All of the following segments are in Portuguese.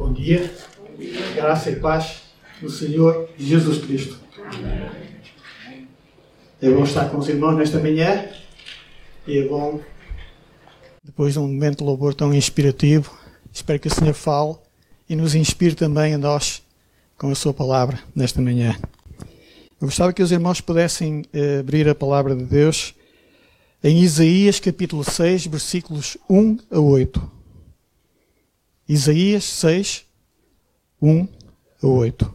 Bom dia. Graça e paz do Senhor Jesus Cristo. É bom estar com os irmãos nesta manhã e é bom, depois de um momento de louvor tão inspirativo, espero que o Senhor fale e nos inspire também a nós com a sua palavra nesta manhã. Eu gostava que os irmãos pudessem abrir a palavra de Deus em Isaías capítulo 6, versículos 1 a 8. Isaías 6, 1 a 8.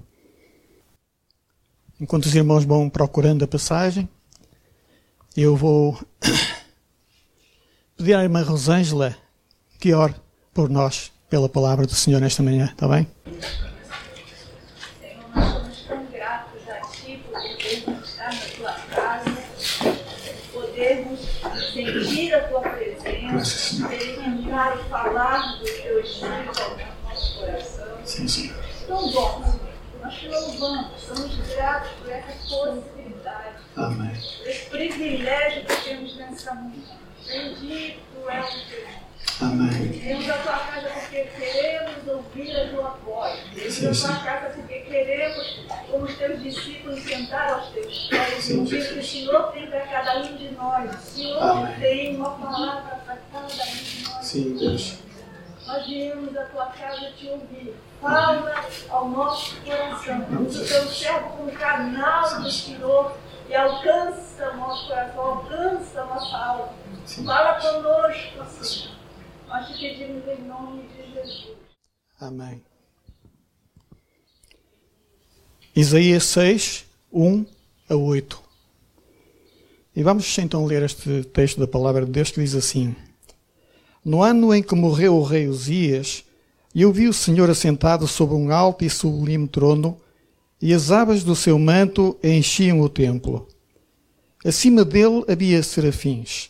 Enquanto os irmãos vão procurando a passagem, eu vou pedir à irmã Rosângela que ore por nós pela palavra do Senhor nesta manhã, está bem? Sentir a tua presença, experimentar e falar do teu Espírito ao nosso coração. Sim, sim. Tão bom, nós te louvamos, somos gratos por essa possibilidade. Amém. Por esse privilégio que temos nessa manhã. Bendito é o Senhor. Amém. Viemos à tua casa porque queremos ouvir a tua voz. Viemos à tua casa porque queremos, como os teus discípulos, sentar aos teus pés e ouvir que o Senhor tem para cada um de nós. O Senhor tem uma palavra para cada um de nós. Sim, Deus. Nós viemos à tua casa te ouvir. Fala ao nosso coração. Usa o teu servo como canal do Senhor e alcança o nosso coração, alcança a nossa alma. Fala conosco, Senhor. Nós te pedimos em nome de Jesus. Amém. Isaías 6, 1 a 8. E vamos então ler este texto da Palavra de Deus que diz assim: No ano em que morreu o rei Uzias, eu vi o Senhor assentado sobre um alto e sublime trono, e as abas do seu manto enchiam o templo. Acima dele havia serafins.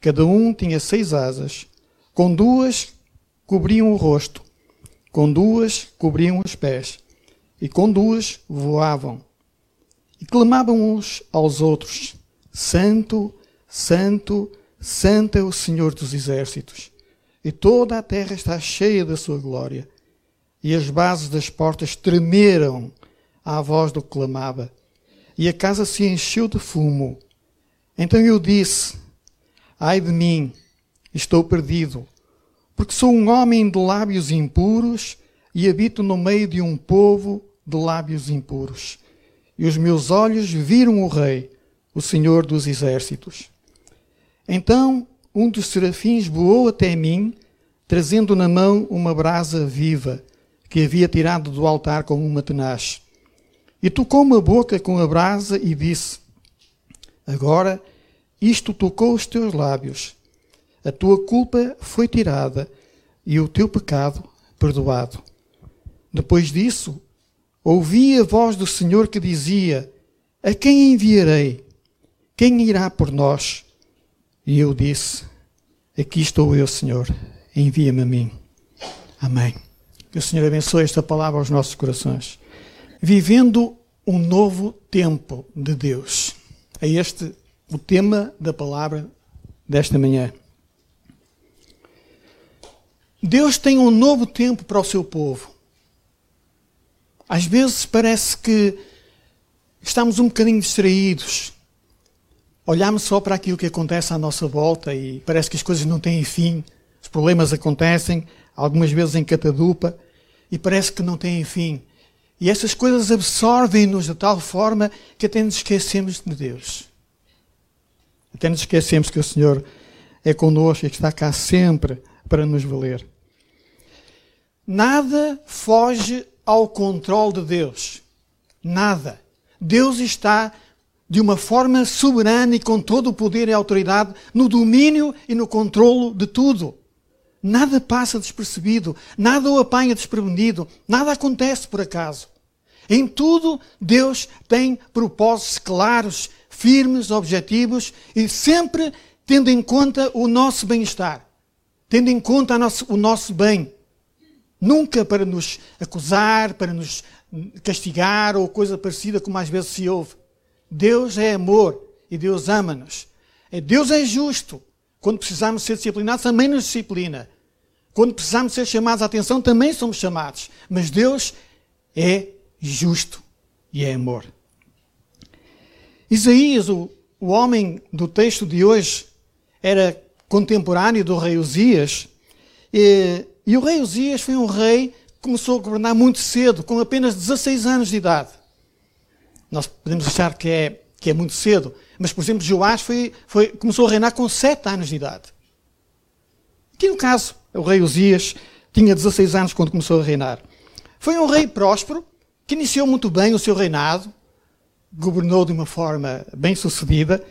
Cada um tinha 6 asas, com 2 cobriam o rosto, com 2 cobriam os pés, e com 2 voavam. E clamavam uns aos outros: Santo, Santo, Santo é o Senhor dos Exércitos, e toda a terra está cheia da sua glória. E as bases das portas tremeram à voz do que clamava, e a casa se encheu de fumo. Então eu disse: Ai de mim, estou perdido, porque sou um homem de lábios impuros e habito no meio de um povo de lábios impuros. E os meus olhos viram o Rei, o Senhor dos Exércitos. Então um dos serafins voou até mim, trazendo na mão uma brasa viva, que havia tirado do altar com uma tenaz. E tocou-me a boca com a brasa e disse: Agora isto tocou os teus lábios, a tua culpa foi tirada e o teu pecado perdoado. Depois disso, ouvi a voz do Senhor que dizia: A quem enviarei? Quem irá por nós? E eu disse: Aqui estou eu, Senhor, envia-me a mim. Amém. Que o Senhor abençoe esta palavra aos nossos corações. Vivendo um novo tempo de Deus. É este o tema da palavra desta manhã. Deus tem um novo tempo para o seu povo. Às vezes parece que estamos um bocadinho distraídos. Olhamos só para aquilo que acontece à nossa volta e parece que as coisas não têm fim. Os problemas acontecem, algumas vezes em catadupa, e parece que não têm fim. E essas coisas absorvem-nos de tal forma que até nos esquecemos de Deus. Até nos esquecemos que o Senhor é connosco e que está cá sempre para nos valer. Nada foge ao controle de Deus. Nada. Deus está, de uma forma soberana e com todo o poder e autoridade, no domínio e no controlo de tudo. Nada passa despercebido, nada o apanha desprevenido, nada acontece por acaso. Em tudo, Deus tem propósitos claros, firmes, objetivos, e sempre tendo em conta o nosso bem-estar, tendo em conta o nosso bem. Nunca para nos acusar, para nos castigar ou coisa parecida como às vezes se ouve. Deus é amor e Deus ama-nos. Deus é justo. Quando precisamos ser disciplinados, também nos disciplina. Quando precisamos ser chamados à atenção, também somos chamados. Mas Deus é justo e é amor. Isaías, o homem do texto de hoje, era contemporâneo do rei Uzias. E o rei Uzias foi um rei que começou a governar muito cedo, com apenas 16 anos de idade. Nós podemos achar que é muito cedo, mas, por exemplo, Joás começou a reinar com 7 anos de idade. Aqui no caso, o rei Uzias tinha 16 anos quando começou a reinar. Foi um rei próspero, que iniciou muito bem o seu reinado, governou de uma forma bem sucedida,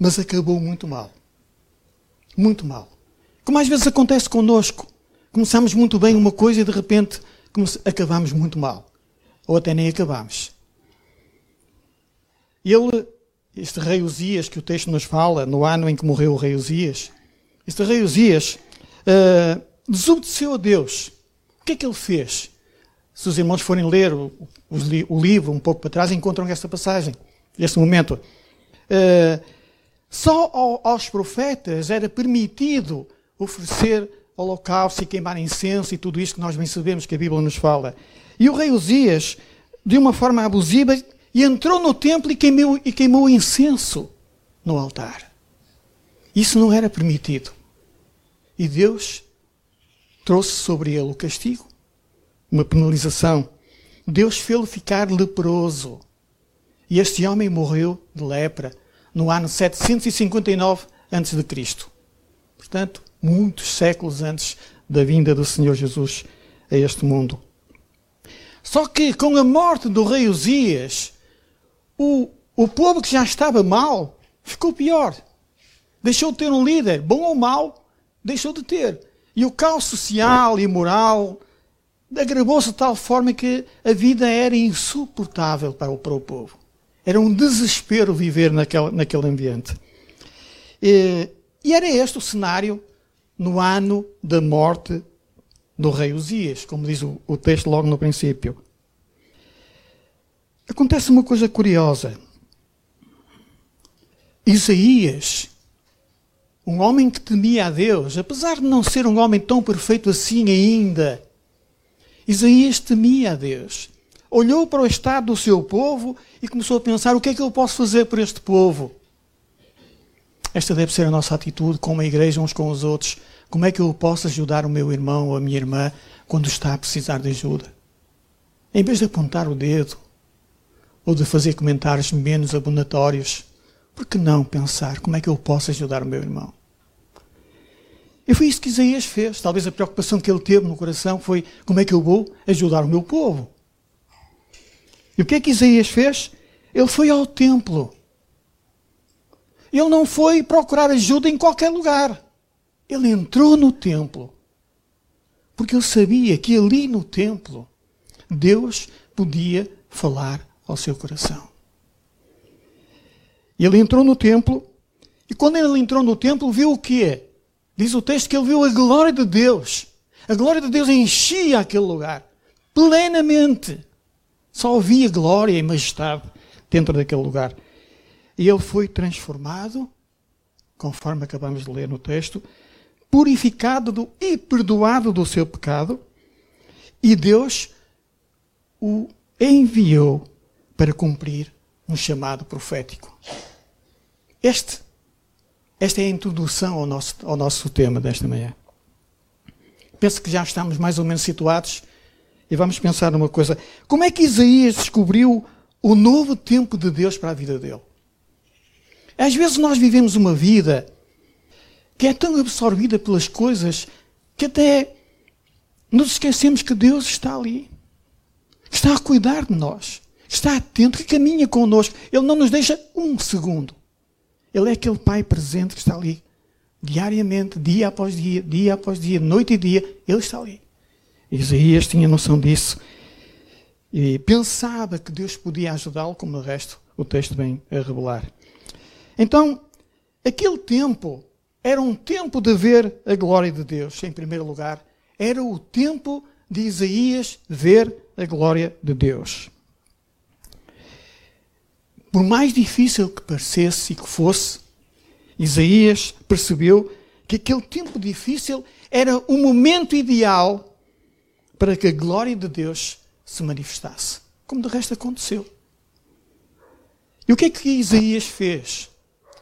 mas acabou muito mal. Muito mal. Como às vezes acontece connosco. Começamos muito bem uma coisa e de repente acabamos muito mal. Ou até nem acabamos. Este rei Uzias, que o texto nos fala, no ano em que morreu o rei Uzias, este rei Uzias desobedeceu a Deus. O que é que ele fez? Se os irmãos forem ler o livro um pouco para trás, encontram esta passagem, neste momento. Só aos profetas era permitido oferecer holocausto e queimar incenso e tudo isto que nós bem sabemos que a Bíblia nos fala. E o rei Uzias, de uma forma abusiva, entrou no templo e queimou incenso no altar. Isso não era permitido. E Deus trouxe sobre ele o castigo, uma penalização. Deus fez-lo ficar leproso. E este homem morreu de lepra no ano 759 a.C. Portanto, muitos séculos antes da vinda do Senhor Jesus a este mundo. Só que com a morte do rei Uzias, o povo que já estava mal ficou pior. Deixou de ter um líder, bom ou mau, deixou de ter. E o caos social e moral agravou-se de tal forma que a vida era insuportável para o povo. Era um desespero viver naquele ambiente. E era este o cenário no ano da morte do rei Uzias, como diz o texto logo no princípio. Acontece uma coisa curiosa. Isaías, um homem que temia a Deus, apesar de não ser um homem tão perfeito assim ainda, Isaías temia a Deus. Olhou para o estado do seu povo e começou a pensar: o que é que eu posso fazer por este povo? Esta deve ser a nossa atitude como a igreja, uns com os outros. Como é que eu posso ajudar o meu irmão ou a minha irmã quando está a precisar de ajuda? Em vez de apontar o dedo ou de fazer comentários menos abonatórios, por que não pensar como é que eu posso ajudar o meu irmão? E foi isso que Isaías fez. Talvez a preocupação que ele teve no coração foi: como é que eu vou ajudar o meu povo? E o que é que Isaías fez? Ele foi ao templo. Ele não foi procurar ajuda em qualquer lugar. Ele entrou no templo. Porque ele sabia que ali no templo, Deus podia falar ao seu coração. Ele entrou no templo. E quando ele entrou no templo, viu o quê? Diz o texto que ele viu a glória de Deus. A glória de Deus enchia aquele lugar. Plenamente. Só havia glória e majestade dentro daquele lugar. E ele foi transformado, conforme acabamos de ler no texto, purificado e perdoado do seu pecado, e Deus o enviou para cumprir um chamado profético. Esta é a introdução ao nosso tema desta manhã. Penso que já estamos mais ou menos situados. E vamos pensar numa coisa. Como é que Isaías descobriu o novo tempo de Deus para a vida dele? Às vezes nós vivemos uma vida que é tão absorvida pelas coisas que até nos esquecemos que Deus está ali. Está a cuidar de nós. Está atento, que caminha connosco. Ele não nos deixa um segundo. Ele é aquele Pai presente que está ali. Diariamente, dia após dia, noite e dia, Ele está ali. Isaías tinha noção disso e pensava que Deus podia ajudá-lo, como o resto o texto vem a revelar. Então, aquele tempo era um tempo de ver a glória de Deus, em primeiro lugar. Era o tempo de Isaías ver a glória de Deus. Por mais difícil que parecesse e que fosse, Isaías percebeu que aquele tempo difícil era o momento ideal para que a glória de Deus se manifestasse, como de resto aconteceu. E o que é que Isaías fez?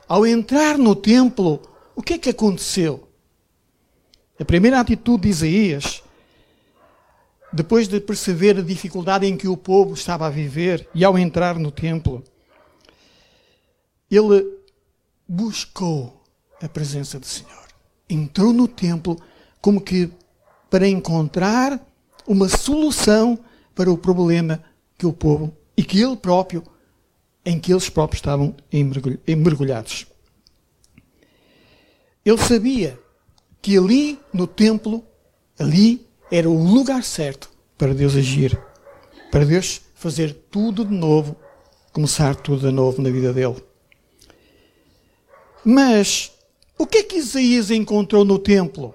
Ao entrar no templo, o que é que aconteceu? A primeira atitude de Isaías, depois de perceber a dificuldade em que o povo estava a viver, e ao entrar no templo, ele buscou a presença do Senhor. Entrou no templo como que para encontrar uma solução para o problema que o povo e que ele próprio, em que eles próprios estavam mergulhados. Ele sabia que ali no templo, ali era o lugar certo para Deus agir, para Deus fazer tudo de novo, começar tudo de novo na vida dele. Mas o que é que Isaías encontrou no templo?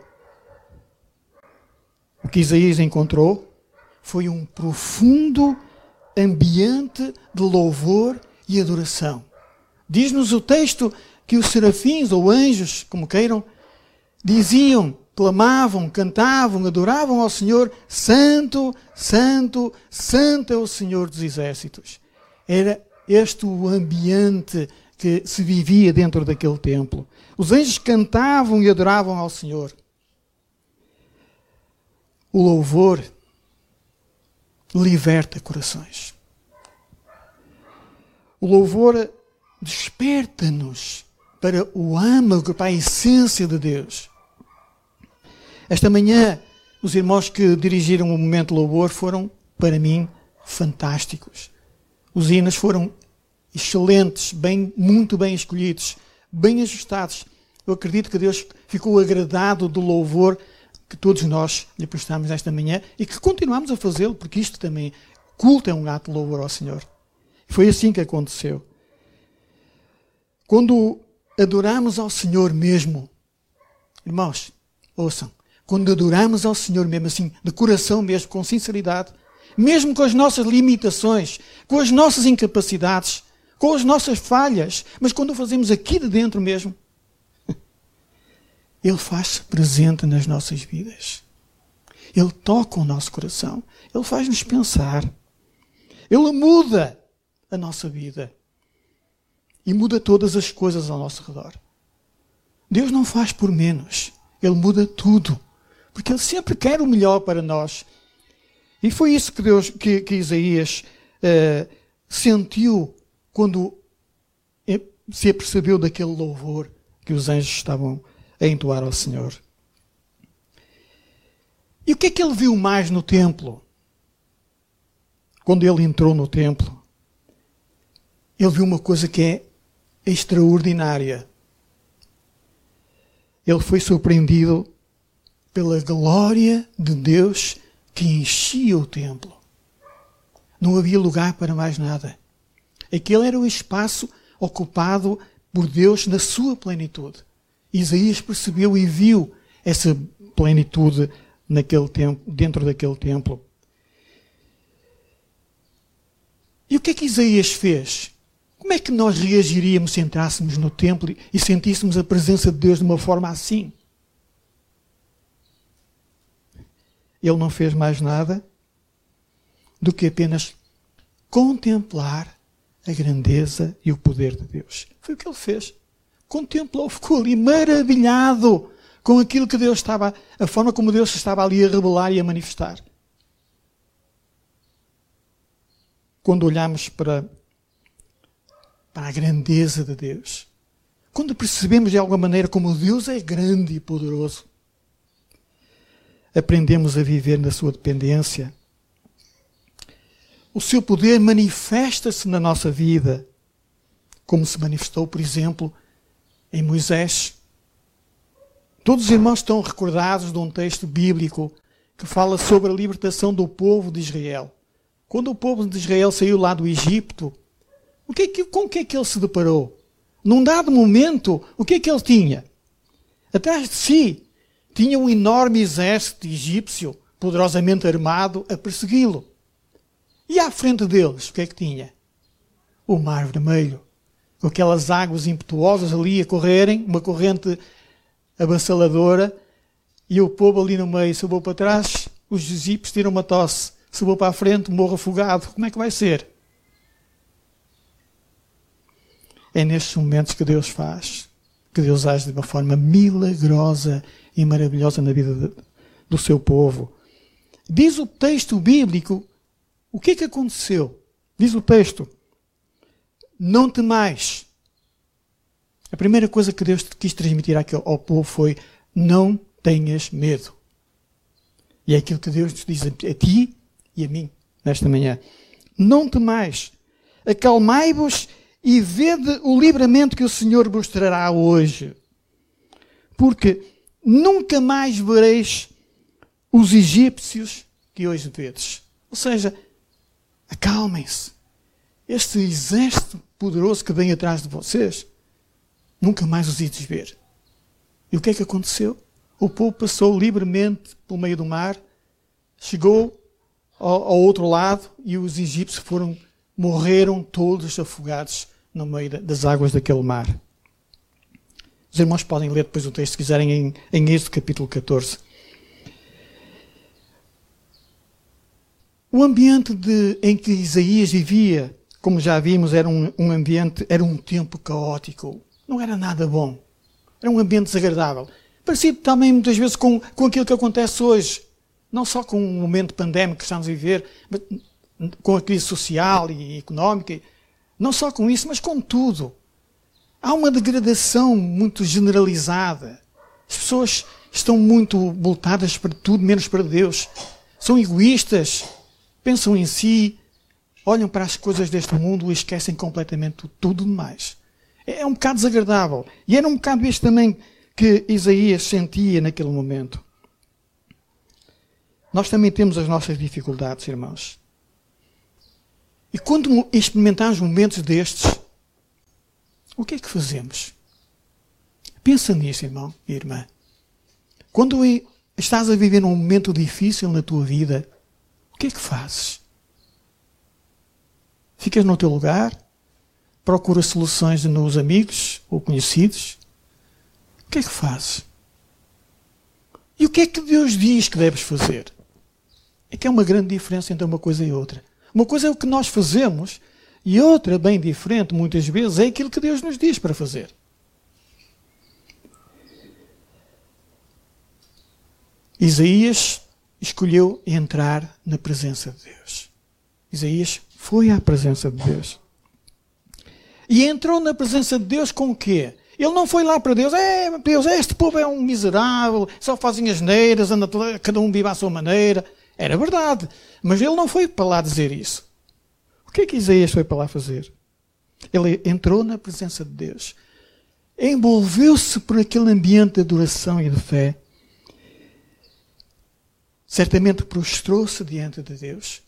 O que Isaías encontrou foi um profundo ambiente de louvor e adoração. Diz-nos o texto que os serafins, ou anjos, como queiram, diziam, clamavam, cantavam, adoravam ao Senhor: Santo, Santo, Santo é o Senhor dos Exércitos. Era este o ambiente que se vivia dentro daquele templo. Os anjos cantavam e adoravam ao Senhor. O louvor liberta corações. O louvor desperta-nos para o âmago, para a essência de Deus. Esta manhã, os irmãos que dirigiram o momento de louvor foram, para mim, fantásticos. Os hinos foram excelentes, muito bem escolhidos, bem ajustados. Eu acredito que Deus ficou agradado do louvor que todos nós lhe prestámos esta manhã e que continuamos a fazê-lo, porque isto também, culto é um ato de louvor ao Senhor. Foi assim que aconteceu. Quando adoramos ao Senhor mesmo, irmãos, ouçam, quando adoramos ao Senhor mesmo, assim, de coração mesmo, com sinceridade, mesmo com as nossas limitações, com as nossas incapacidades, com as nossas falhas, mas quando o fazemos aqui de dentro mesmo, Ele faz-se presente nas nossas vidas. Ele toca o nosso coração. Ele faz-nos pensar. Ele muda a nossa vida. E muda todas as coisas ao nosso redor. Deus não faz por menos. Ele muda tudo. Porque Ele sempre quer o melhor para nós. E foi isso que Isaías sentiu quando se apercebeu daquele louvor que os anjos estavam a entoar ao Senhor. E o que é que ele viu mais no templo? Quando ele entrou no templo, ele viu uma coisa que é extraordinária. Ele foi surpreendido pela glória de Deus que enchia o templo. Não havia lugar para mais nada. Aquele era o espaço ocupado por Deus na sua plenitude. Isaías percebeu e viu essa plenitude naquele tempo, dentro daquele templo. E o que é que Isaías fez? Como é que nós reagiríamos se entrássemos no templo e sentíssemos a presença de Deus de uma forma assim? Ele não fez mais nada do que apenas contemplar a grandeza e o poder de Deus. Foi o que ele fez. Contemplou, ficou ali maravilhado com aquilo que Deus estava, a forma como Deus se estava ali a revelar e a manifestar. Quando olhamos para a grandeza de Deus, quando percebemos de alguma maneira como Deus é grande e poderoso, aprendemos a viver na sua dependência. O seu poder manifesta-se na nossa vida, como se manifestou, por exemplo, em Moisés. Todos os irmãos estão recordados de um texto bíblico que fala sobre a libertação do povo de Israel. Quando o povo de Israel saiu lá do Egito, com o que é que ele se deparou? Num dado momento, o que é que ele tinha? Atrás de si tinha um enorme exército egípcio, poderosamente armado, a persegui-lo. E à frente deles, o que é que tinha? O Mar Vermelho. Com aquelas águas impetuosas ali a correrem, uma corrente avassaladora, e o povo ali no meio sobrou para trás, os egípcios tiram uma tosse, sobrou para a frente, morro afogado. Como é que vai ser? É nestes momentos que Deus faz, que Deus age de uma forma milagrosa e maravilhosa na vida do seu povo. Diz o texto bíblico, o que é que aconteceu? Diz o texto, não temais. A primeira coisa que Deus quis transmitir ao povo foi, não tenhas medo. E é aquilo que Deus te diz a ti e a mim, nesta manhã. Não temais, acalmai-vos e vede o livramento que o Senhor vos trará hoje. Porque nunca mais vereis os egípcios que hoje vedes. Ou seja, acalmem-se. Este exército poderoso que vem atrás de vocês, nunca mais os ides ver. E o que é que aconteceu? O povo passou livremente pelo meio do mar, chegou ao outro lado e os egípcios morreram todos afogados no meio das águas daquele mar. Os irmãos podem ler depois o texto, se quiserem, em Êxodo capítulo 14. O ambiente em que Isaías vivia, como já vimos, era um tempo caótico. Não era nada bom. Era um ambiente desagradável. Parecido também muitas vezes com aquilo que acontece hoje. Não só com o momento pandémico que estamos a viver, mas com a crise social e económica. Não só com isso, mas com tudo. Há uma degradação muito generalizada. As pessoas estão muito voltadas para tudo, menos para Deus. São egoístas. Pensam em si, olham para as coisas deste mundo e esquecem completamente tudo demais. É um bocado desagradável. E era um bocado este também que Isaías sentia naquele momento. Nós também temos as nossas dificuldades, irmãos. E quando experimentamos momentos destes, o que é que fazemos? Pensa nisso, irmão e irmã. Quando estás a viver um momento difícil na tua vida, o que é que fazes? Ficas no teu lugar? Procuras soluções nos amigos ou conhecidos? O que é que fazes? E o que é que Deus diz que deves fazer? É que há uma grande diferença entre uma coisa e outra. Uma coisa é o que nós fazemos e outra, bem diferente, muitas vezes, é aquilo que Deus nos diz para fazer. Isaías escolheu entrar na presença de Deus. Isaías foi à presença de Deus. E entrou na presença de Deus com o quê? Ele não foi lá para Deus. Deus, este povo é um miserável, só fazem asneiras, cada um vive à sua maneira. Era verdade. Mas ele não foi para lá dizer isso. O que é que Isaías foi para lá fazer? Ele entrou na presença de Deus. Envolveu-se por aquele ambiente de adoração e de fé. Certamente prostrou-se diante de Deus.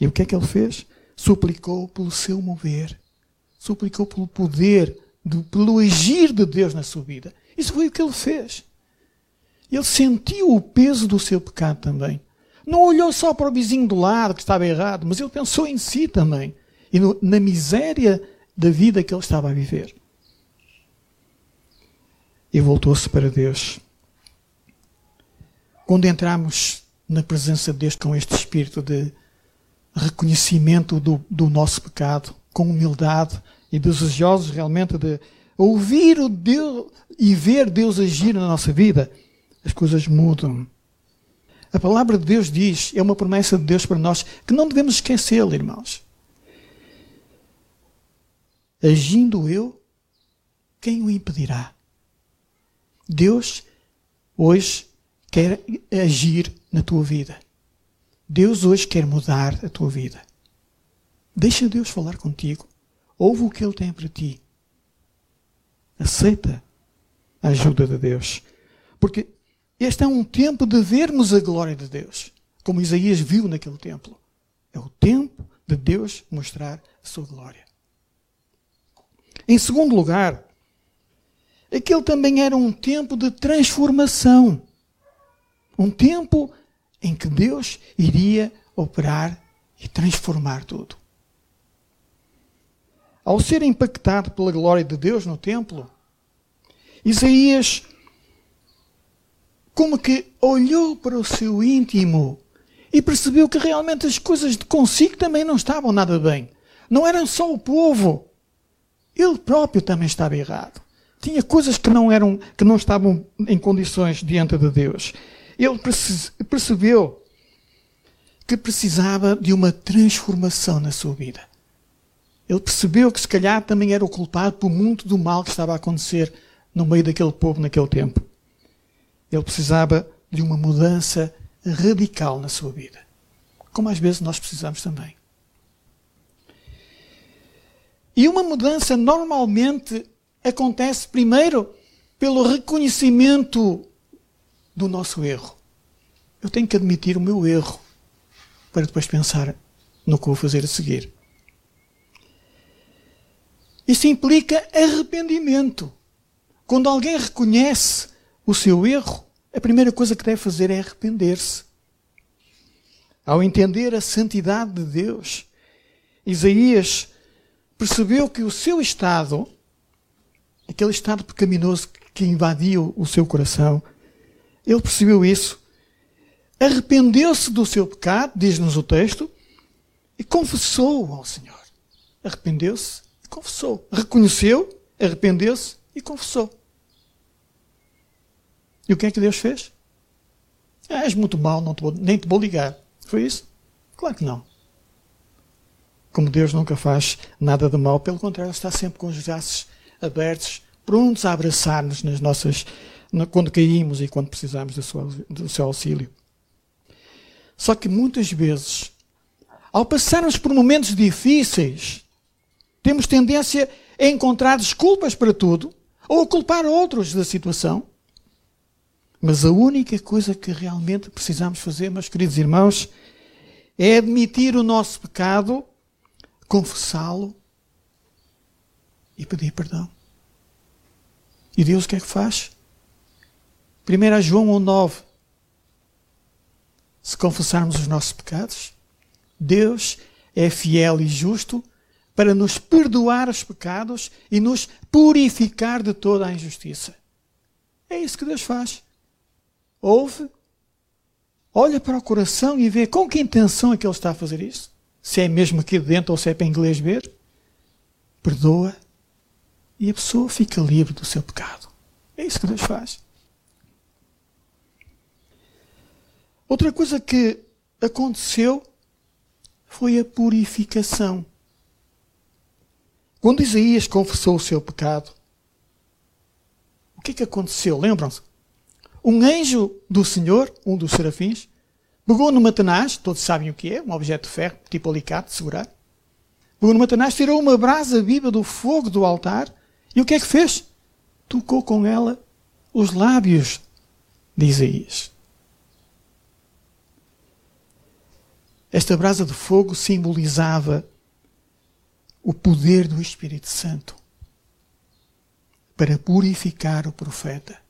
E o que é que ele fez? Suplicou pelo seu mover. Suplicou pelo poder, pelo agir de Deus na sua vida. Isso foi o que ele fez. Ele sentiu o peso do seu pecado também. Não olhou só para o vizinho do lado que estava errado, mas ele pensou em si também. E na miséria da vida que ele estava a viver. E voltou-se para Deus. Quando entramos na presença de Deus com este espírito de reconhecimento do nosso pecado, com humildade e desejosos realmente de ouvir o Deus e ver Deus agir na nossa vida, as coisas mudam. A palavra de Deus diz, é uma promessa de Deus para nós, que não devemos esquecê-la, irmãos. Agindo eu, quem o impedirá? Deus, hoje, quer agir na tua vida. Deus hoje quer mudar a tua vida. Deixa Deus falar contigo. Ouve o que Ele tem para ti. Aceita a ajuda de Deus. Porque este é um tempo de vermos a glória de Deus, como Isaías viu naquele templo. É o tempo de Deus mostrar a sua glória. Em segundo lugar, aquele também era um tempo de transformação. Um tempo em que Deus iria operar e transformar tudo. Ao ser impactado pela glória de Deus no templo, Isaías como que olhou para o seu íntimo e percebeu que realmente as coisas de consigo também não estavam nada bem. Não era só o povo. Ele próprio também estava errado. Tinha coisas que não estavam em condições diante de Deus. Ele percebeu que precisava de uma transformação na sua vida. Ele percebeu que se calhar também era o culpado por muito do mal que estava a acontecer no meio daquele povo naquele tempo. Ele precisava de uma mudança radical na sua vida. Como às vezes nós precisamos também. E uma mudança normalmente acontece primeiro pelo reconhecimento do nosso erro. Eu tenho que admitir o meu erro para depois pensar no que vou fazer a seguir. Isso implica arrependimento. Quando alguém reconhece o seu erro, a primeira coisa que deve fazer é arrepender-se. Ao entender a santidade de Deus, Isaías percebeu que o seu estado, aquele estado pecaminoso que invadiu o seu coração, ele percebeu isso, arrependeu-se do seu pecado, diz-nos o texto, e confessou ao Senhor. Arrependeu-se e confessou. Reconheceu, arrependeu-se e confessou. E o que é que Deus fez? Ah, és muito mau, nem te vou ligar. Foi isso? Claro que não. Como Deus nunca faz nada de mal, pelo contrário, está sempre com os braços abertos, prontos a abraçar-nos nas nossas, quando caímos e quando precisamos do seu auxílio. Só que muitas vezes, ao passarmos por momentos difíceis, temos tendência a encontrar desculpas para tudo ou a culpar outros da situação. Mas a única coisa que realmente precisamos fazer, meus queridos irmãos, é admitir o nosso pecado, confessá-lo e pedir perdão. E Deus o que é que faz? 1 João 1,9. Se confessarmos os nossos pecados, Deus é fiel e justo para nos perdoar os pecados e nos purificar de toda a injustiça. É isso que Deus faz. Ouve, olha para o coração e vê com que intenção é que ele está a fazer isso. Se é mesmo aqui dentro ou se é para inglês ver. Perdoa e a pessoa fica livre do seu pecado. É isso que Deus faz. Outra coisa que aconteceu foi a purificação. Quando Isaías confessou o seu pecado, o que é que aconteceu? Lembram-se? Um anjo do Senhor, um dos serafins, pegou numa tenaz, todos sabem o que é, um objeto de ferro, tipo alicate, de segurar. Pegou numa tenaz, tirou uma brasa viva do fogo do altar e o que é que fez? Tocou com ela os lábios de Isaías. Esta brasa de fogo simbolizava o poder do Espírito Santo para purificar o profeta.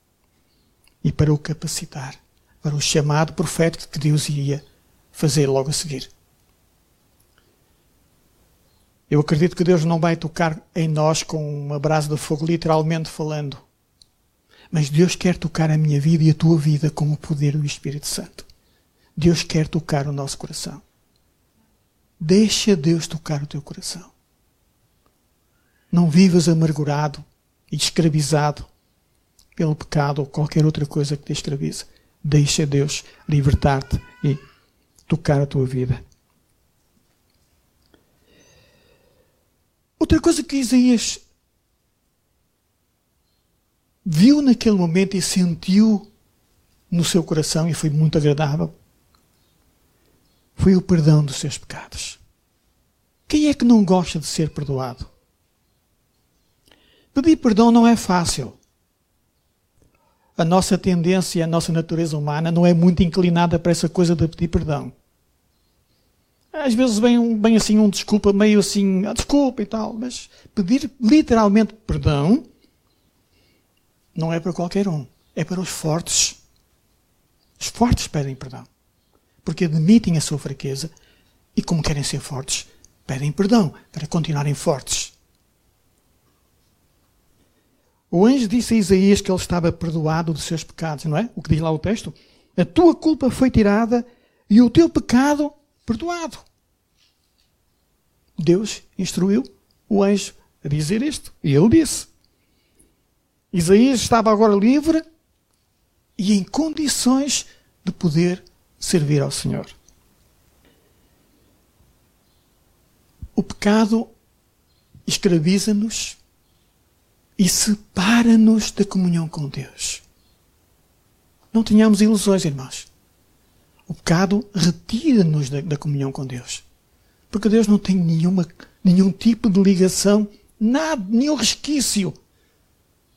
E para o capacitar, para o chamado profético que Deus iria fazer logo a seguir. Eu acredito que Deus não vai tocar em nós com uma brasa de fogo, literalmente falando. Mas Deus quer tocar a minha vida e a tua vida com o poder do Espírito Santo. Deus quer tocar o nosso coração. Deixa Deus tocar o teu coração. Não vivas amargurado e escravizado pelo pecado ou qualquer outra coisa que te escraviza. Deixa Deus libertar-te e tocar a tua vida. Outra coisa que Isaías viu naquele momento e sentiu no seu coração, e foi muito agradável, foi o perdão dos seus pecados. Quem é que não gosta de ser perdoado? Pedir perdão não é fácil. A nossa tendência, a nossa natureza humana não é muito inclinada para essa coisa de pedir perdão. Às vezes vem assim um desculpa, meio assim, desculpa e tal, mas pedir literalmente perdão não é para qualquer um, é para os fortes. Os fortes pedem perdão, porque admitem a sua fraqueza e como querem ser fortes, pedem perdão para continuarem fortes. O anjo disse a Isaías que ele estava perdoado dos seus pecados, não é? O que diz lá o texto? A tua culpa foi tirada e o teu pecado perdoado. Deus instruiu o anjo a dizer isto. E ele disse. Isaías estava agora livre e em condições de poder servir ao Senhor. O pecado escraviza-nos e separa-nos da comunhão com Deus. Não tenhamos ilusões, irmãos. O pecado retira-nos da comunhão com Deus. Porque Deus não tem nenhum tipo de ligação, nada, nenhum resquício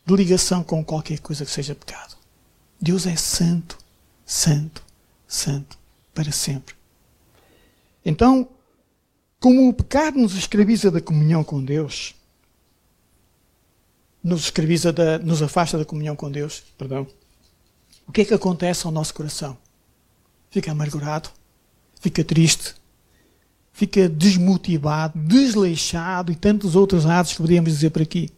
de ligação com qualquer coisa que seja pecado. Deus é santo, santo, santo, para sempre. Então, como o pecado nos escraviza da comunhão com Deus, nos afasta da comunhão com Deus, perdão. O que é que acontece ao nosso coração? Fica amargurado, fica triste, fica desmotivado, desleixado e tantos outros atos que poderíamos dizer por aqui.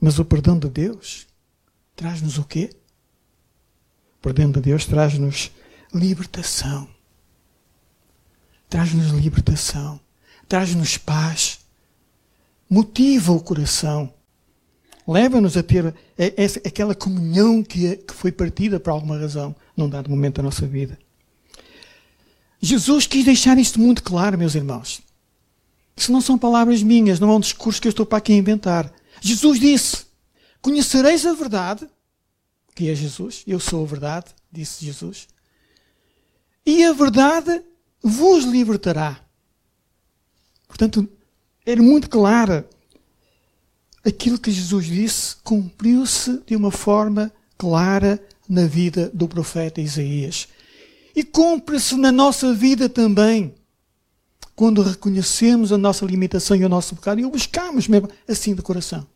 Mas o perdão de Deus traz-nos o quê? O perdão de Deus traz-nos libertação. Traz-nos libertação, traz-nos paz, motiva o coração, leva-nos a ter aquela comunhão que foi partida por alguma razão num dado momento da nossa vida. Jesus quis deixar isto muito claro, meus irmãos. Isso não são palavras minhas, não é um discurso que eu estou para aqui a inventar. Jesus disse, conhecereis a verdade, que é Jesus, eu sou a verdade, disse Jesus, e a verdade vos libertará. Portanto, era muito clara. Aquilo que Jesus disse cumpriu-se de uma forma clara na vida do profeta Isaías. E cumpre-se na nossa vida também, quando reconhecemos a nossa limitação e o nosso pecado e o buscamos mesmo assim de coração.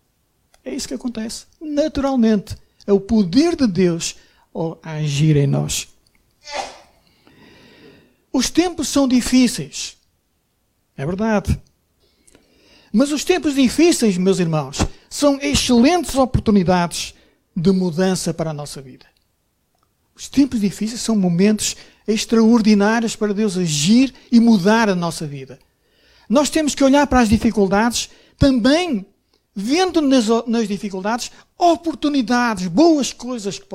É isso que acontece. Naturalmente, é o poder de Deus a agir em nós. Os tempos são difíceis, é verdade. Mas os tempos difíceis, meus irmãos, são excelentes oportunidades de mudança para a nossa vida. Os tempos difíceis são momentos extraordinários para Deus agir e mudar a nossa vida. Nós temos que olhar para as dificuldades, também vendo nas dificuldades oportunidades, boas coisas que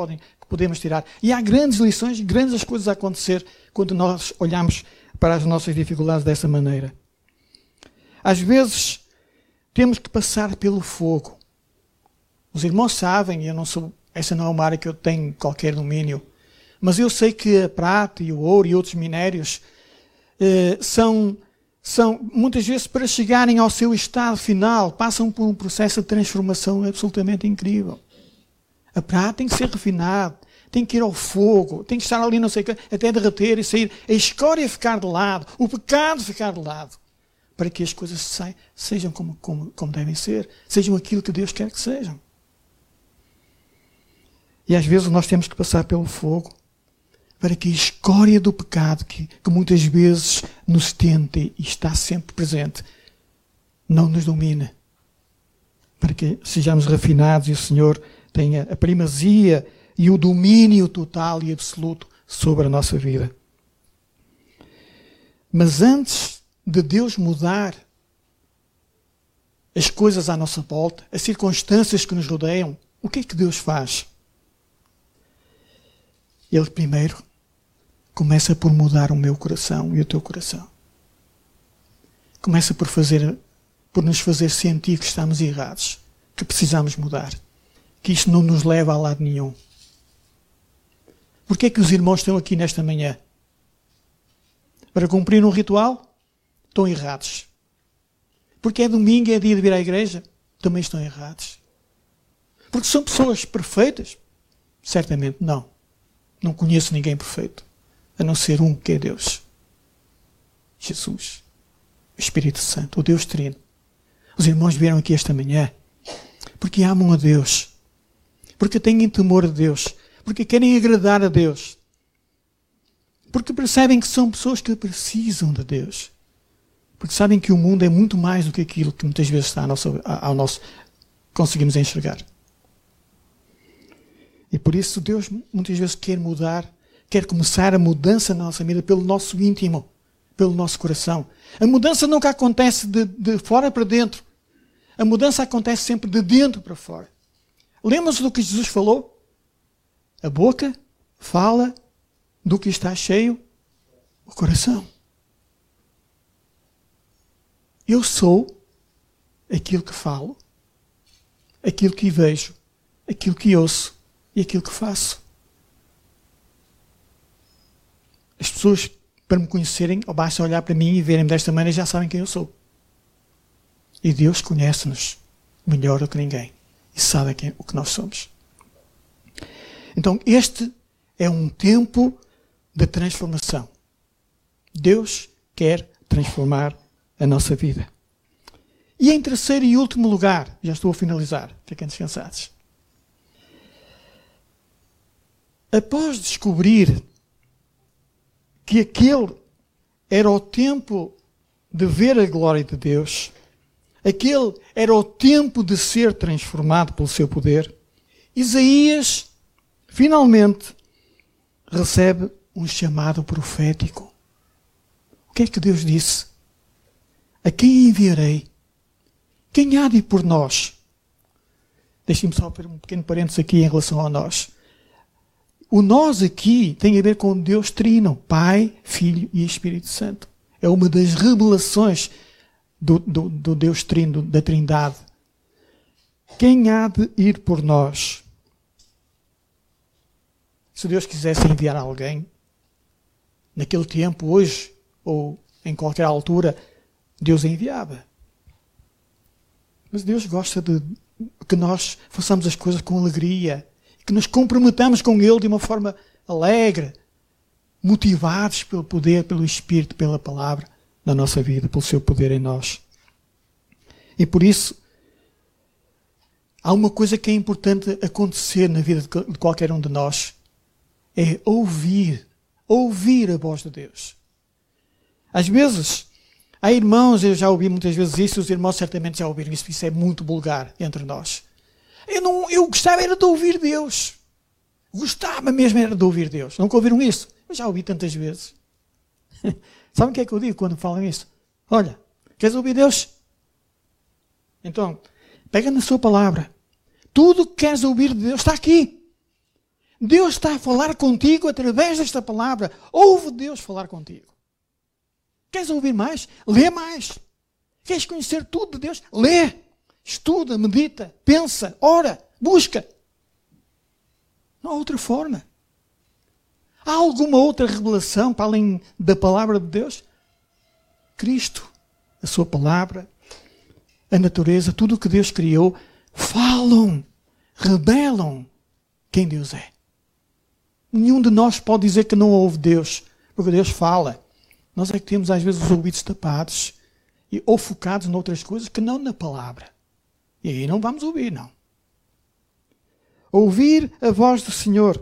podemos tirar. E há grandes lições, grandes coisas a acontecer quando nós olhamos para as nossas dificuldades dessa maneira. Às vezes, temos que passar pelo fogo. Os irmãos sabem, essa não é uma área que eu tenho qualquer domínio, mas eu sei que a prata e o ouro e outros minérios são muitas vezes, para chegarem ao seu estado final, passam por um processo de transformação absolutamente incrível. A prata tem que ser refinada, tem que ir ao fogo, tem que estar ali, não sei o que, até derreter e sair, a escória ficar de lado, o pecado ficar de lado, para que as coisas sejam como devem ser, sejam aquilo que Deus quer que sejam. E às vezes nós temos que passar pelo fogo para que a escória do pecado, que muitas vezes nos tenta e está sempre presente, não nos domine, para que sejamos refinados e o Senhor tenha a primazia e o domínio total e absoluto sobre a nossa vida. Mas antes de Deus mudar as coisas à nossa volta, as circunstâncias que nos rodeiam, o que é que Deus faz? Ele primeiro começa por mudar o meu coração e o teu coração. Começa por nos fazer sentir que estamos errados, que precisamos mudar, que isto não nos leva a lado nenhum. Porquê é que os irmãos estão aqui nesta manhã? Para cumprir um ritual? Estão errados. Porque é domingo e é dia de vir à igreja? Também estão errados. Porque são pessoas perfeitas? Certamente não. Não conheço ninguém perfeito, a não ser um que é Deus. Jesus, o Espírito Santo, o Deus Trino. Os irmãos vieram aqui esta manhã porque amam a Deus, porque têm temor a Deus, porque querem agradar a Deus. Porque percebem que são pessoas que precisam de Deus. Porque sabem que o mundo é muito mais do que aquilo que muitas vezes está ao nosso conseguimos enxergar. E por isso Deus muitas vezes quer mudar, quer começar a mudança na nossa vida pelo nosso íntimo, pelo nosso coração. A mudança nunca acontece de fora para dentro. A mudança acontece sempre de dentro para fora. Lembram-se do que Jesus falou? A boca fala do que está cheio o coração. Eu sou aquilo que falo, aquilo que vejo, aquilo que ouço e aquilo que faço. As pessoas, para me conhecerem, ou basta olhar para mim e verem-me desta maneira, já sabem quem eu sou. E Deus conhece-nos melhor do que ninguém e sabe o que nós somos. Então, este é um tempo de transformação. Deus quer transformar a nossa vida. E em terceiro e último lugar, já estou a finalizar, fiquem descansados. Após descobrir que aquele era o tempo de ver a glória de Deus, aquele era o tempo de ser transformado pelo seu poder, Isaías, finalmente, recebe um chamado profético. O que é que Deus disse? A quem enviarei? Quem há de ir por nós? Deixem-me só fazer um pequeno parênteses aqui em relação ao nós. O nós aqui tem a ver com Deus Trino, Pai, Filho e Espírito Santo. É uma das revelações do Deus Trino, da Trindade. Quem há de ir por nós? Se Deus quisesse enviar alguém, naquele tempo, hoje, ou em qualquer altura, Deus enviava. Mas Deus gosta de que nós façamos as coisas com alegria, que nos comprometamos com Ele de uma forma alegre, motivados pelo poder, pelo Espírito, pela Palavra na nossa vida, pelo seu poder em nós. E por isso, há uma coisa que é importante acontecer na vida de qualquer um de nós, é ouvir a voz de Deus. Às vezes, há irmãos, eu já ouvi muitas vezes isso, os irmãos certamente já ouviram isso, isso é muito vulgar entre nós. Eu gostava era de ouvir Deus. Gostava mesmo era de ouvir Deus. Nunca ouviram isso? Eu já ouvi tantas vezes. Sabem o que é que eu digo quando falam isso? Olha, queres ouvir Deus? Então, pega na sua palavra. Tudo o que queres ouvir de Deus está aqui. Deus está a falar contigo através desta palavra. Ouve Deus falar contigo. Queres ouvir mais? Lê mais. Queres conhecer tudo de Deus? Lê. Estuda, medita, pensa, ora, busca. Não há outra forma. Há alguma outra revelação para além da palavra de Deus? Cristo, a sua palavra, a natureza, tudo o que Deus criou, falam, revelam quem Deus é. Nenhum de nós pode dizer que não ouve Deus, porque Deus fala. Nós é que temos às vezes os ouvidos tapados ou focados noutras coisas que não na palavra. E aí não vamos ouvir, não. Ouvir a voz do Senhor.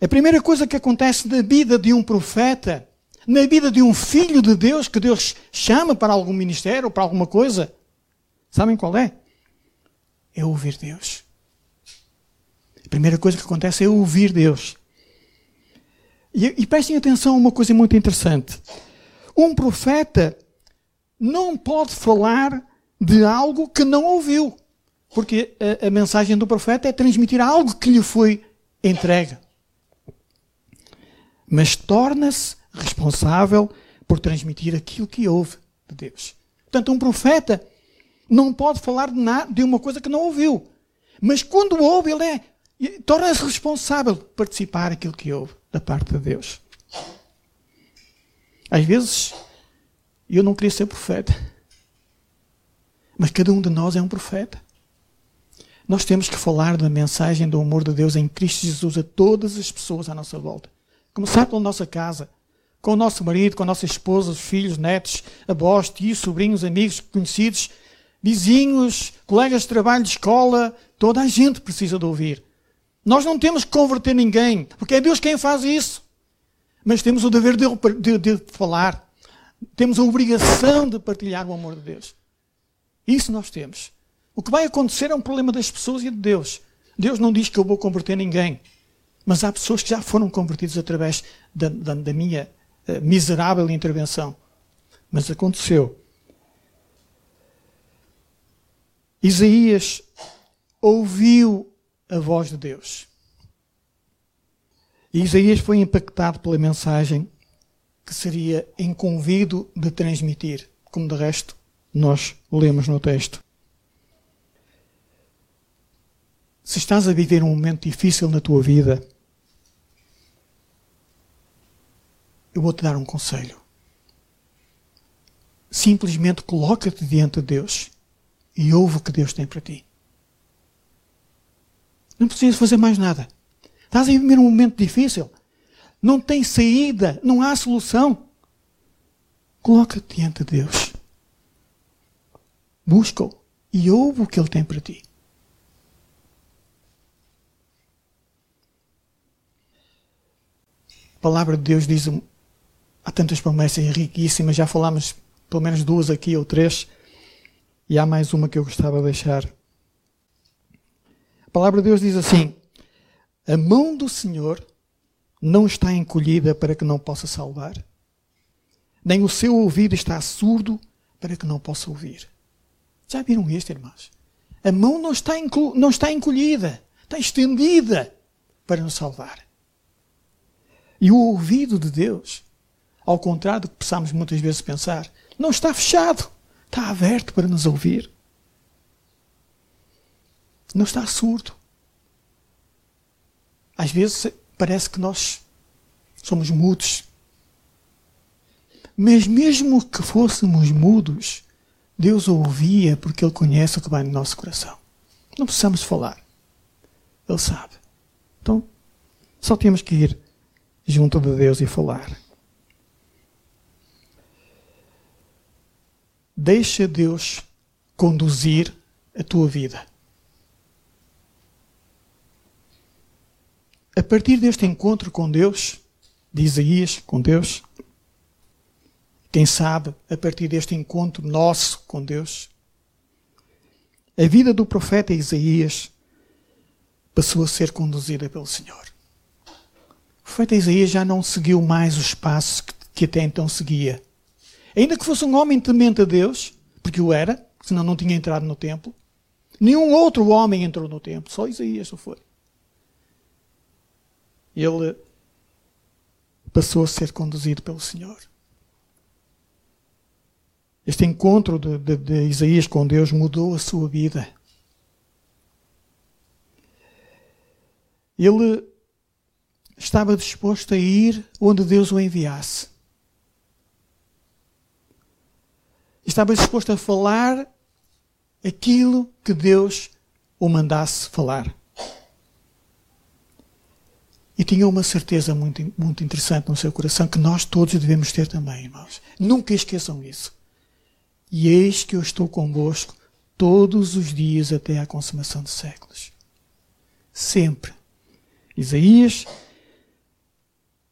A primeira coisa que acontece na vida de um profeta, na vida de um filho de Deus, que Deus chama para algum ministério ou para alguma coisa, sabem qual é? É ouvir Deus. A primeira coisa que acontece é ouvir Deus. E prestem atenção a uma coisa muito interessante. Um profeta não pode falar de algo que não ouviu. Porque a mensagem do profeta é transmitir algo que lhe foi entregue. Mas torna-se responsável por transmitir aquilo que ouve de Deus. Portanto, um profeta não pode falar de uma coisa que não ouviu. Mas quando ouve, ele torna-se responsável por participar daquilo que ouve da parte de Deus. Às vezes, eu não queria ser profeta. Mas cada um de nós é um profeta. Nós temos que falar da mensagem do amor de Deus em Cristo Jesus a todas as pessoas à nossa volta. Começar pela nossa casa, com o nosso marido, com a nossa esposa, os filhos, netos, avós, tios, sobrinhos, amigos, conhecidos, vizinhos, colegas de trabalho, de escola. Toda a gente precisa de ouvir. Nós não temos que converter ninguém, porque é Deus quem faz isso. Mas temos o dever de falar, Temos a obrigação de partilhar o amor de Deus. Isso nós temos. O que vai acontecer é um problema das pessoas e de Deus. Deus não diz que eu vou converter ninguém. Mas há pessoas que já foram convertidas através da minha miserável intervenção. Mas aconteceu. Isaías ouviu a voz de Deus. E Isaías foi impactado pela mensagem que seria incumbida de transmitir, como de resto nós lemos no texto. Se estás a viver um momento difícil na tua vida, eu vou-te dar um conselho. Simplesmente coloca-te diante de Deus e ouve o que Deus tem para ti. Não precisas fazer mais nada. Estás a viver um momento difícil. Não tem saída. Não há solução. Coloca-te diante de Deus. Busca-o e ouve o que Ele tem para ti. A palavra de Deus diz, há tantas promessas riquíssimas, já falámos pelo menos duas aqui ou três, e há mais uma que eu gostava de deixar. A palavra de Deus diz assim: a mão do Senhor não está encolhida para que não possa salvar, nem o seu ouvido está surdo para que não possa ouvir. Já viram isto, irmãos? A mão não está encolhida, está estendida para nos salvar. E o ouvido de Deus, ao contrário do que possamos muitas vezes pensar, não está fechado, está aberto para nos ouvir. Não está surdo. Às vezes parece que nós somos mudos. Mas mesmo que fôssemos mudos, Deus ouvia, porque Ele conhece o que vai no nosso coração. Não precisamos falar. Ele sabe. Então, só temos que ir junto de Deus e falar. Deixa Deus conduzir a tua vida. A partir deste encontro com Deus, de Isaías, com Deus, quem sabe, a partir deste encontro nosso com Deus, a vida do profeta Isaías passou a ser conduzida pelo Senhor. O profeta Isaías já não seguiu mais os passos que até então seguia. Ainda que fosse um homem temente a Deus, porque o era, senão não tinha entrado no templo. Nenhum outro homem entrou no templo, só Isaías só foi. Ele passou a ser conduzido pelo Senhor. Este encontro de Isaías com Deus mudou a sua vida. Ele estava disposto a ir onde Deus o enviasse. Estava disposto a falar aquilo que Deus o mandasse falar. E tinha uma certeza muito, muito interessante no seu coração, que nós todos devemos ter também, irmãos. Nunca esqueçam isso. E eis que eu estou convosco todos os dias até à consumação dos séculos. Sempre. Isaías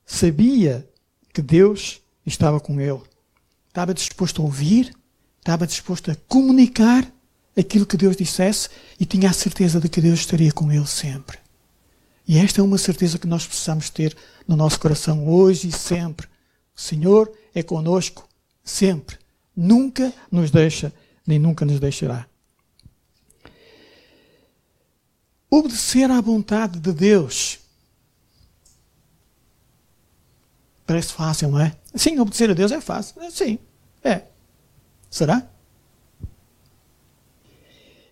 sabia que Deus estava com ele. Estava disposto a ouvir, estava disposto a comunicar aquilo que Deus dissesse e tinha a certeza de que Deus estaria com ele sempre. E esta é uma certeza que nós precisamos ter no nosso coração hoje e sempre. O Senhor é conosco sempre. Nunca nos deixa, nem nunca nos deixará. Obedecer à vontade de Deus. Parece fácil, não é? Sim, obedecer a Deus é fácil. Sim, é. Será?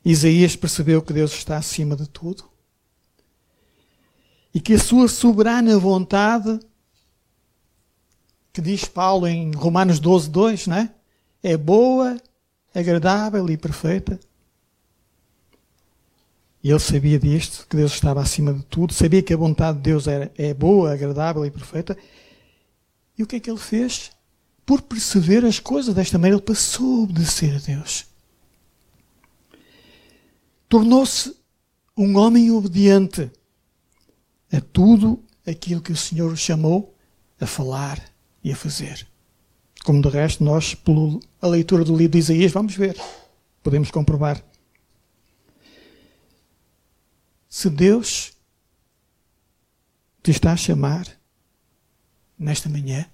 Isaías percebeu que Deus está acima de tudo e que a sua soberana vontade, que diz Paulo em Romanos 12:2, não é? É boa, agradável e perfeita. E ele sabia disto, que Deus estava acima de tudo, sabia que a vontade de Deus é boa, agradável e perfeita. E o que é que ele fez? Por perceber as coisas desta maneira, ele passou a obedecer a Deus. Tornou-se um homem obediente a tudo aquilo que o Senhor o chamou a falar e a fazer. Como de resto, nós, pela leitura do livro de Isaías, vamos ver. Podemos comprovar. Se Deus te está a chamar nesta manhã,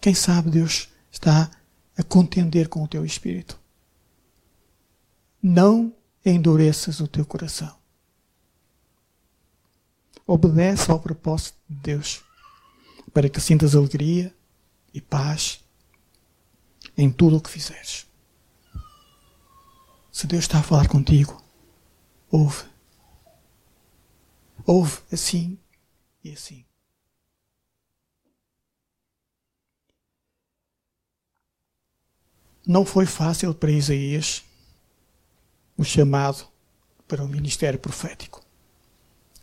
quem sabe Deus está a contender com o teu espírito. Não endureças o teu coração. Obedece ao propósito de Deus, para que sintas alegria e paz em tudo o que fizeres. Se Deus está a falar contigo, ouve. Ouve assim e assim. Não foi fácil para Isaías o chamado para o ministério profético.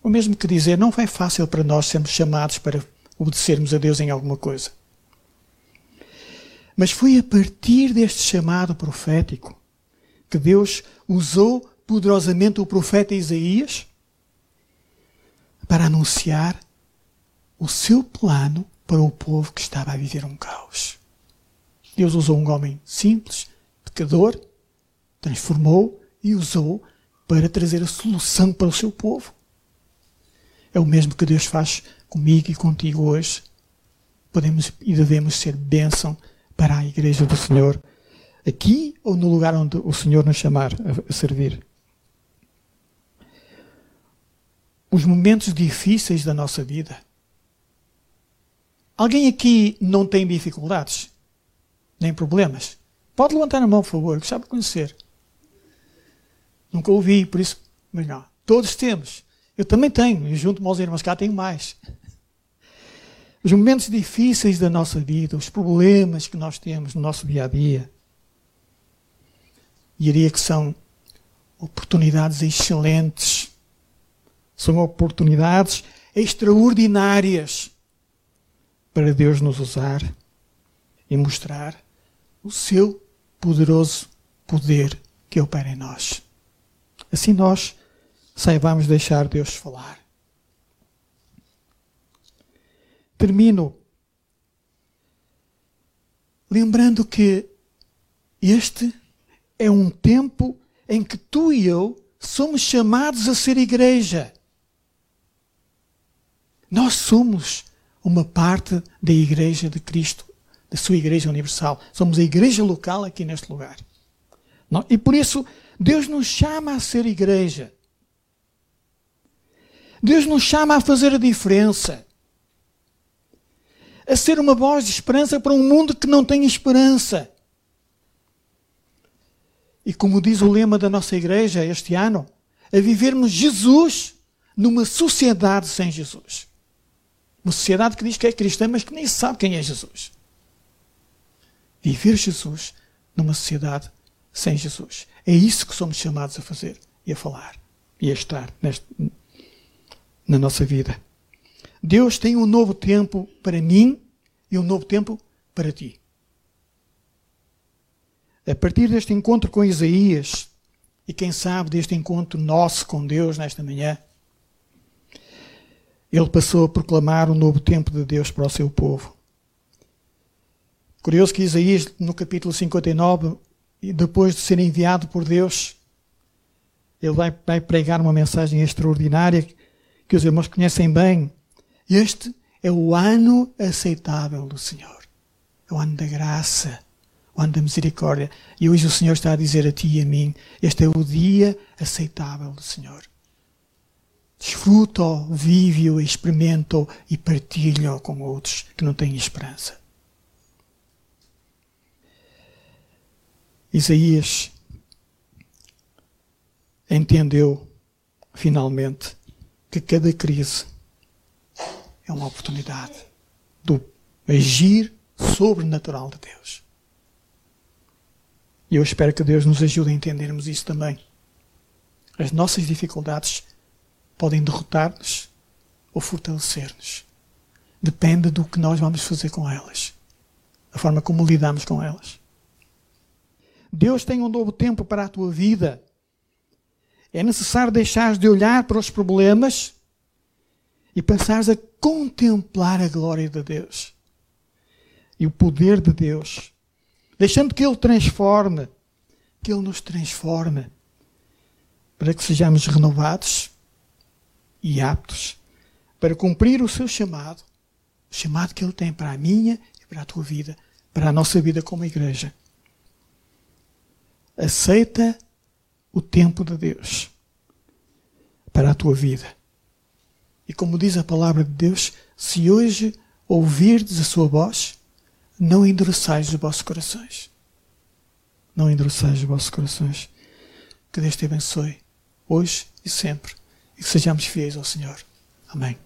O mesmo que dizer, não foi fácil para nós sermos chamados para obedecermos a Deus em alguma coisa. Mas foi a partir deste chamado profético que Deus usou poderosamente o profeta Isaías para anunciar o seu plano para o povo que estava a viver um caos. Deus usou um homem simples, pecador, transformou e usou para trazer a solução para o seu povo. É o mesmo que Deus faz comigo e contigo hoje. Podemos e devemos ser bênção para a Igreja do Senhor, aqui ou no lugar onde o Senhor nos chamar a servir. Os momentos difíceis da nossa vida. Alguém aqui não tem dificuldades? Nem problemas? Pode levantar a mão, por favor, que sabe conhecer. Nunca ouvi, por isso... Mas não, todos temos. Eu também tenho, e junto-me aos irmãos cá tenho mais. Os momentos difíceis da nossa vida, os problemas que nós temos no nosso dia-a-dia, diria que são oportunidades excelentes. São oportunidades extraordinárias para Deus nos usar e mostrar o seu poderoso poder que opera em nós. Assim nós saibamos deixar Deus falar. Termino lembrando que este é um tempo em que tu e eu somos chamados a ser igreja. Nós somos uma parte da Igreja de Cristo, da sua Igreja Universal. Somos a igreja local aqui neste lugar. E por isso, Deus nos chama a ser igreja. Deus nos chama a fazer a diferença. A ser uma voz de esperança para um mundo que não tem esperança. E como diz o lema da nossa igreja este ano, a vivermos Jesus numa sociedade sem Jesus. Uma sociedade que diz que é cristã, mas que nem sabe quem é Jesus. Viver Jesus numa sociedade sem Jesus. É isso que somos chamados a fazer e a falar e a estar na nossa vida. Deus tem um novo tempo para mim e um novo tempo para ti. A partir deste encontro com Isaías, e quem sabe deste encontro nosso com Deus nesta manhã, ele passou a proclamar o novo tempo de Deus para o seu povo. Curioso que Isaías, no capítulo 59, depois de ser enviado por Deus, ele vai pregar uma mensagem extraordinária que os irmãos conhecem bem. Este é o ano aceitável do Senhor. É o ano da graça. O ano da misericórdia. E hoje o Senhor está a dizer a ti e a mim, este é o dia aceitável do Senhor. Desfruta-o, vive-o, experimenta-o e partilha-o com outros que não têm esperança. Isaías entendeu, finalmente, que cada crise é uma oportunidade do agir sobrenatural de Deus. E eu espero que Deus nos ajude a entendermos isso também. As nossas dificuldades podem derrotar-nos ou fortalecer-nos. Depende do que nós vamos fazer com elas. A forma como lidamos com elas. Deus tem um novo tempo para a tua vida. É necessário deixares de olhar para os problemas e passares a contemplar a glória de Deus. e o poder de Deus, deixando que Ele transforme, que Ele nos transforme, para que sejamos renovados e aptos para cumprir o seu chamado, o chamado que Ele tem para a minha e para a tua vida, para a nossa vida como igreja. Aceita o tempo de Deus para a tua vida. E como diz a palavra de Deus, se hoje ouvirdes a sua voz, não endureçais os vossos corações. Não endureçais os vossos corações. Que Deus te abençoe, hoje e sempre, e que sejamos fiéis ao Senhor. Amém.